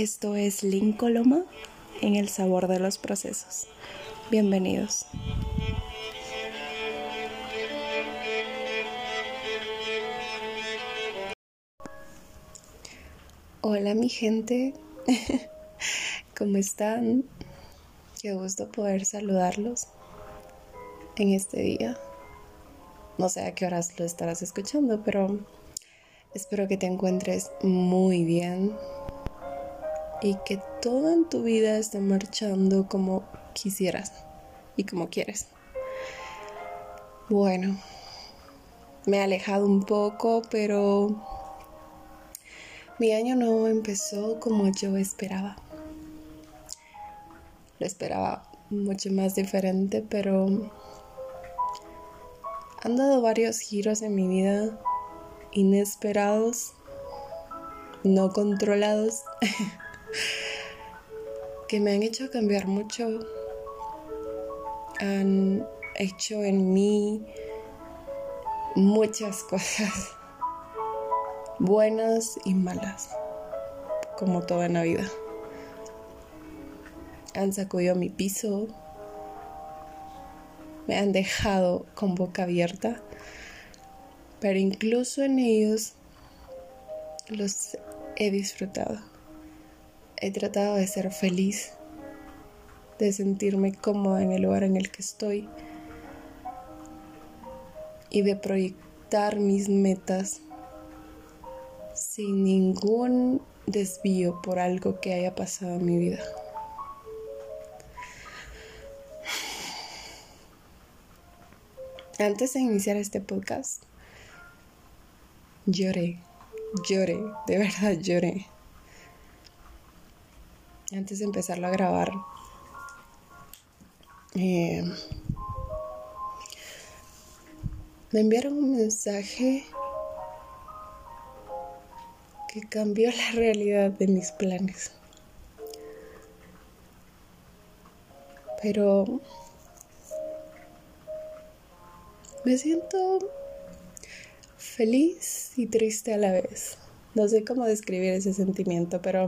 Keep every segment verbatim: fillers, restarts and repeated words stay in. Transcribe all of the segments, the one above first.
Esto es Lin Coloma en el sabor de los procesos. Bienvenidos. Hola mi gente, ¿cómo están? Qué gusto poder saludarlos en este día. No sé a qué horas lo estarás escuchando, pero espero que te encuentres muy bien y que todo en tu vida esté marchando como quisieras y como quieres. Bueno, me he alejado un poco, pero mi año no empezó como yo esperaba. Lo esperaba mucho más diferente, pero han dado varios giros en mi vida, inesperados, no controlados, que me han hecho cambiar mucho, han hecho en mí muchas cosas. Buenas y malas, como todo en la vida. Han sacudido mi piso, me han dejado con boca abierta, pero incluso en ellos los he disfrutado. He tratado de ser feliz, de sentirme cómoda en el lugar en el que estoy y de proyectar mis metas sin ningún desvío por algo que haya pasado en mi vida. Antes de iniciar este podcast, lloré, lloré, de verdad lloré. Antes de empezarlo a grabar, eh, me enviaron un mensaje que cambió la realidad de mis planes. Pero me siento feliz y triste a la vez. No sé cómo describir ese sentimiento, pero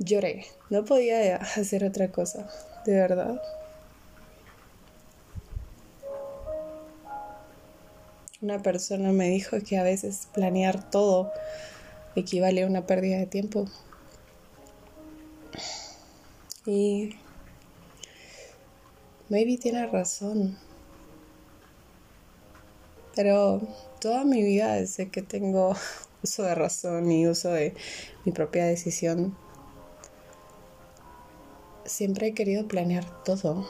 lloré. No podía hacer otra cosa, de verdad. Una persona me dijo que a veces planear todo equivale a una pérdida de tiempo. Y maybe tiene razón. Pero toda mi vida, desde que tengo uso de razón y uso de mi propia decisión, siempre he querido planear todo,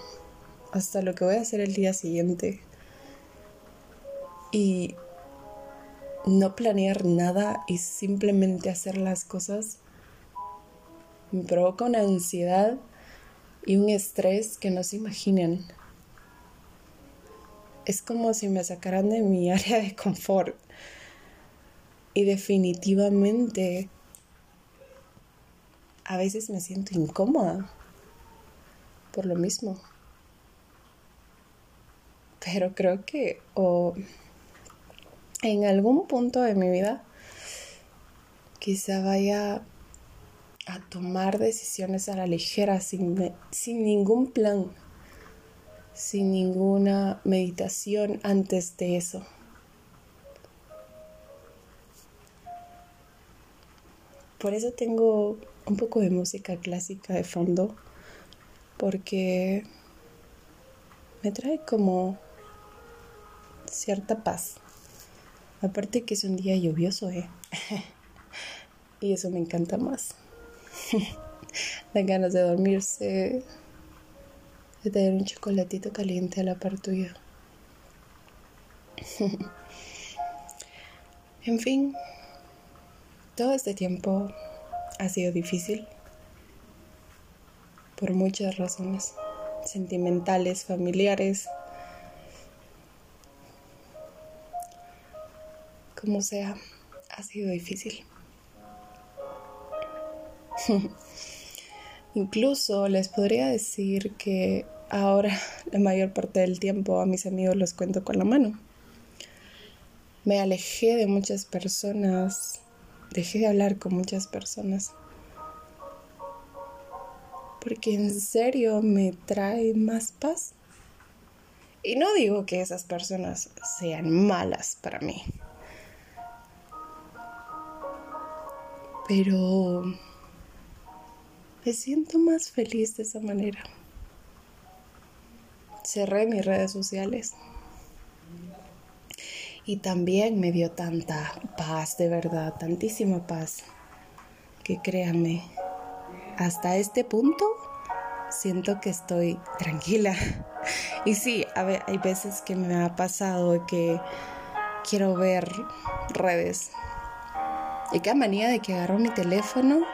hasta lo que voy a hacer el día siguiente. Y no planear nada y simplemente hacer las cosas me provoca una ansiedad y un estrés que no se imaginen. Es como si me sacaran de mi área de confort. Y definitivamente a veces me siento incómoda por lo mismo. Pero creo que o... Oh, en algún punto de mi vida quizá vaya a tomar decisiones a la ligera, sin, sin ningún plan, sin ninguna meditación antes de eso. Por eso tengo un poco de música clásica de fondo, porque me trae como cierta paz. Aparte que es un día lluvioso, ¿eh? Y eso me encanta más. Las ganas de dormirse, de tener un chocolatito caliente a la par tuya. En fin, todo este tiempo ha sido difícil por muchas razones, sentimentales, familiares. Como sea, ha sido difícil. Incluso les podría decir que ahora la mayor parte del tiempo a mis amigos los cuento con la mano. Me alejé de muchas personas, dejé de hablar con muchas personas. porque en serio me trae más paz. Y no digo que esas personas sean malas para mí, pero me siento más feliz de esa manera. Cerré mis redes sociales y también me dio tanta paz, de verdad, tantísima paz, que créanme, hasta este punto siento que estoy tranquila. Y sí, a ver, hay veces que me ha pasado que quiero ver redes y qué manía de que agarro mi teléfono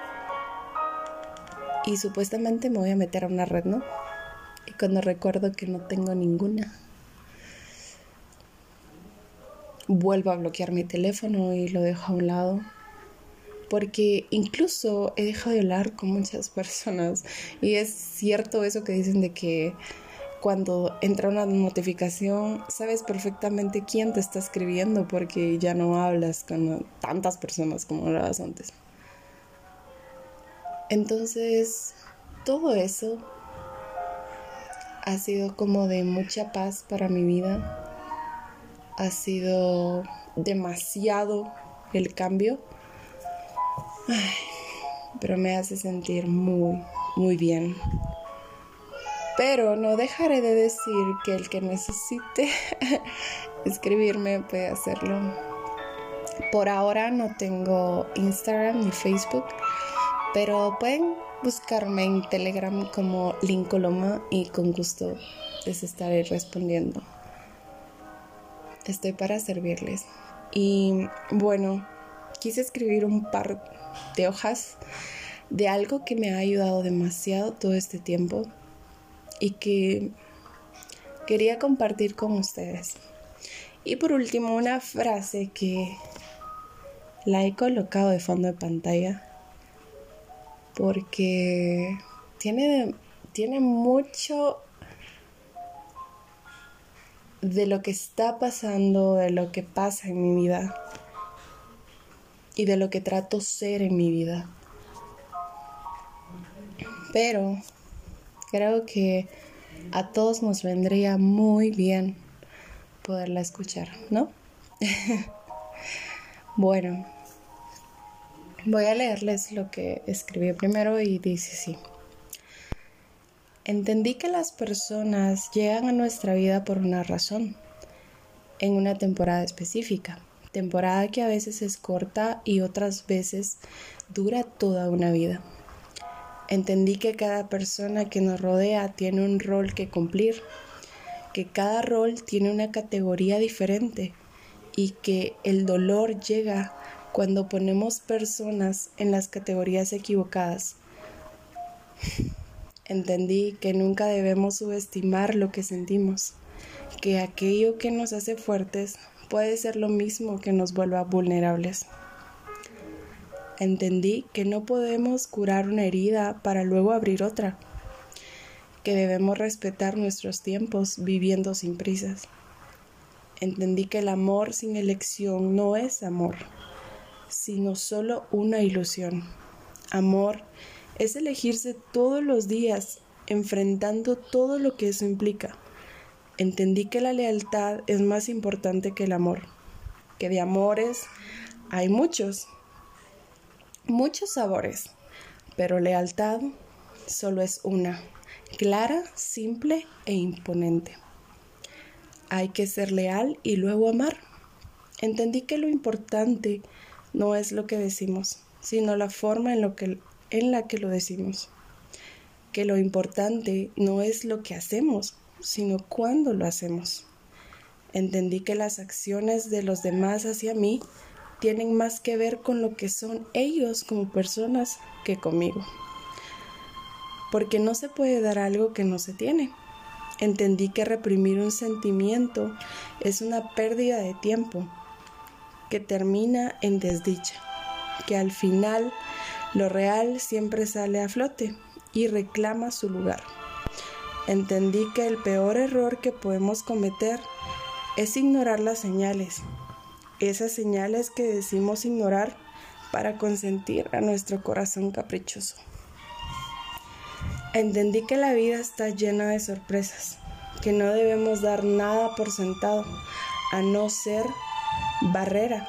y supuestamente me voy a meter a una red, ¿no? Y cuando recuerdo que no tengo ninguna, vuelvo a bloquear mi teléfono y lo dejo a un lado. Porque incluso he dejado de hablar con muchas personas. Y es cierto eso que dicen de que cuando entra una notificación sabes perfectamente quién te está escribiendo, porque ya no hablas con tantas personas como hablabas antes. Entonces, todo eso ha sido como de mucha paz para mi vida. Ha sido demasiado el cambio, ay, pero me hace sentir muy, muy bien. Pero no dejaré de decir que el que necesite escribirme puede hacerlo. Por ahora no tengo Instagram ni Facebook, pero pueden buscarme en Telegram como Lin Coloma y con gusto les estaré respondiendo. Estoy para servirles. Y bueno, quise escribir un par de hojas de algo que me ha ayudado demasiado todo este tiempo y que quería compartir con ustedes. Y por último, una frase que la he colocado de fondo de pantalla porque tiene, tiene mucho de lo que está pasando, de lo que pasa en mi vida y de lo que trato ser en mi vida. Pero creo que a todos nos vendría muy bien poderla escuchar, ¿no? Bueno, voy a leerles lo que escribí primero y dice así. Entendí que las personas llegan a nuestra vida por una razón, en una temporada específica, temporada que a veces es corta y otras veces dura toda una vida. Entendí que cada persona que nos rodea tiene un rol que cumplir, que cada rol tiene una categoría diferente y que el dolor llega cuando ponemos personas en las categorías equivocadas. Entendí que nunca debemos subestimar lo que sentimos, que aquello que nos hace fuertes puede ser lo mismo que nos vuelva vulnerables. Entendí que no podemos curar una herida para luego abrir otra, que debemos respetar nuestros tiempos viviendo sin prisas. Entendí que el amor sin elección no es amor, sino solo una ilusión. Amor es elegirse todos los días, enfrentando todo lo que eso implica. Entendí que la lealtad es más importante que el amor, que de amores hay muchos, muchos sabores, pero lealtad solo es una, clara, simple e imponente. Hay que ser leal y luego amar. Entendí que lo importante no es lo que decimos, sino la forma en lo que en la que lo decimos, que lo importante no es lo que hacemos, sino cuándo lo hacemos. Entendí que las acciones de los demás hacia mí tienen más que ver con lo que son ellos como personas que conmigo, porque no se puede dar algo que no se tiene. Entendí que reprimir un sentimiento es una pérdida de tiempo que termina en desdicha, que al final lo real siempre sale a flote y reclama su lugar. Entendí que el peor error que podemos cometer es ignorar las señales, esas señales que decimos ignorar para consentir a nuestro corazón caprichoso. Entendí que la vida está llena de sorpresas, que no debemos dar nada por sentado, a no ser barrera,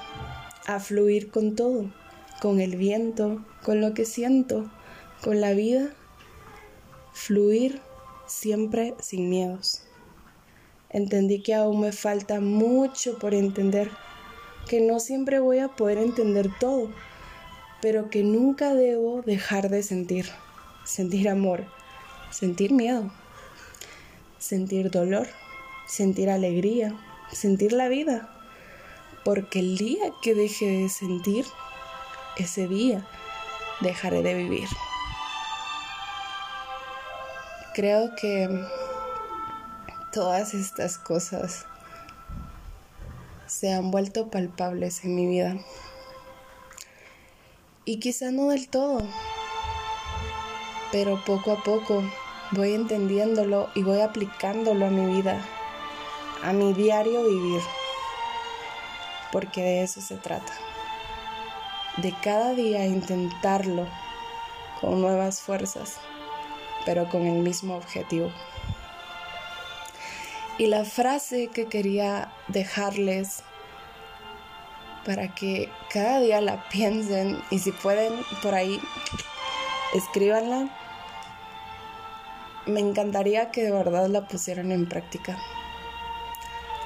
a fluir con todo, con el viento, con lo que siento, con la vida, fluir siempre sin miedos. Entendí que aún me falta mucho por entender, que no siempre voy a poder entender todo, pero que nunca debo dejar de sentir. Sentir amor, sentir miedo, sentir dolor, sentir alegría, sentir la vida. Porque el día que deje de sentir, ese día dejaré de vivir. Creo que todas estas cosas se han vuelto palpables en mi vida. Y quizá no del todo, pero poco a poco voy entendiéndolo y voy aplicándolo a mi vida, a mi diario vivir, porque de eso se trata, de cada día intentarlo con nuevas fuerzas, pero con el mismo objetivo. Y la frase que quería dejarles para que cada día la piensen y si pueden por ahí escríbanla. Me encantaría que de verdad la pusieran en práctica.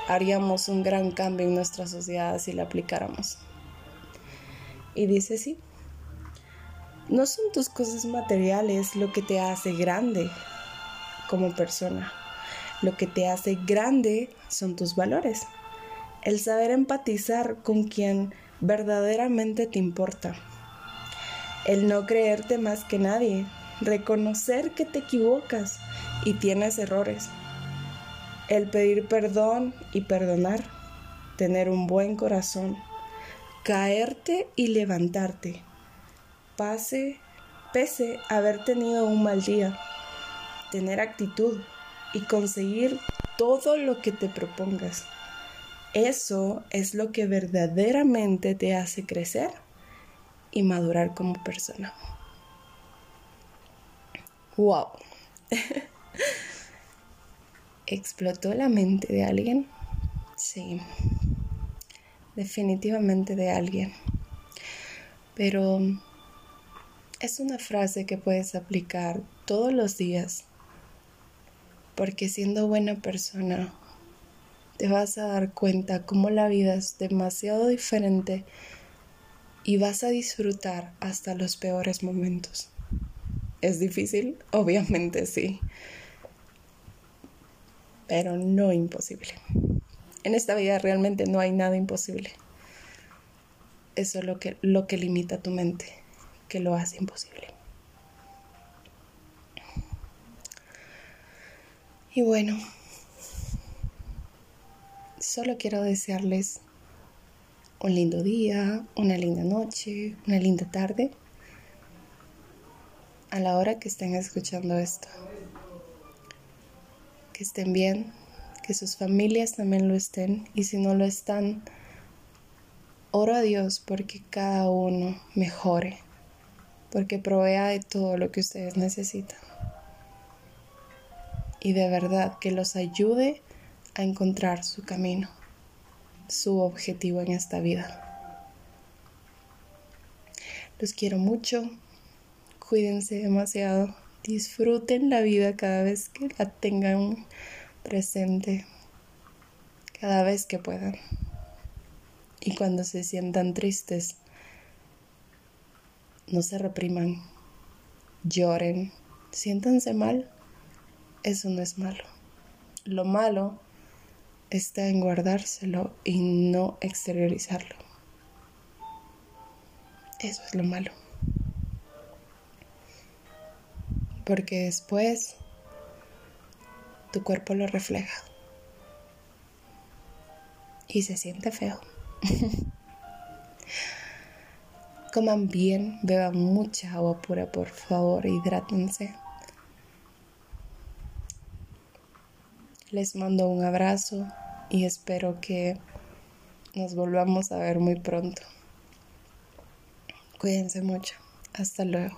Haríamos un gran cambio en nuestra sociedad si la aplicáramos. Y dice sí. No son tus cosas materiales lo que te hace grande como persona. Lo que te hace grande son tus valores. El saber empatizar con quien verdaderamente te importa. El no creerte más que nadie. Reconocer que te equivocas y tienes errores. El pedir perdón y perdonar. Tener un buen corazón. Caerte y levantarte. Pase, pese haber tenido un mal día. Tener actitud y conseguir todo lo que te propongas. Eso es lo que verdaderamente te hace crecer y madurar como persona. ¡Wow! ¿Explotó la mente de alguien? Sí, definitivamente de alguien. Pero es una frase que puedes aplicar todos los días, porque siendo buena persona te vas a dar cuenta cómo la vida es demasiado diferente y vas a disfrutar hasta los peores momentos. ¿Es difícil? Obviamente sí, pero no imposible. En esta vida realmente no hay nada imposible. Eso es lo que, lo que limita tu mente, que lo hace imposible. Y bueno, solo quiero desearles un lindo día, una linda noche, una linda tarde, a la hora que estén escuchando esto. Que estén bien, que sus familias también lo estén, y si no lo están, oro a Dios porque cada uno mejore, porque provea de todo lo que ustedes necesitan. Y de verdad que los ayude a encontrar su camino, su objetivo en esta vida. Los quiero mucho. Cuídense demasiado, disfruten la vida cada vez que la tengan presente, cada vez que puedan. Y cuando se sientan tristes, no se repriman, lloren, siéntanse mal, eso no es malo. Lo malo está en guardárselo y no exteriorizarlo. Eso es lo malo. Porque después tu cuerpo lo refleja y se siente feo. Coman bien, beban mucha agua pura, por favor, hidrátense. Les mando un abrazo y espero que nos volvamos a ver muy pronto. Cuídense mucho. Hasta luego.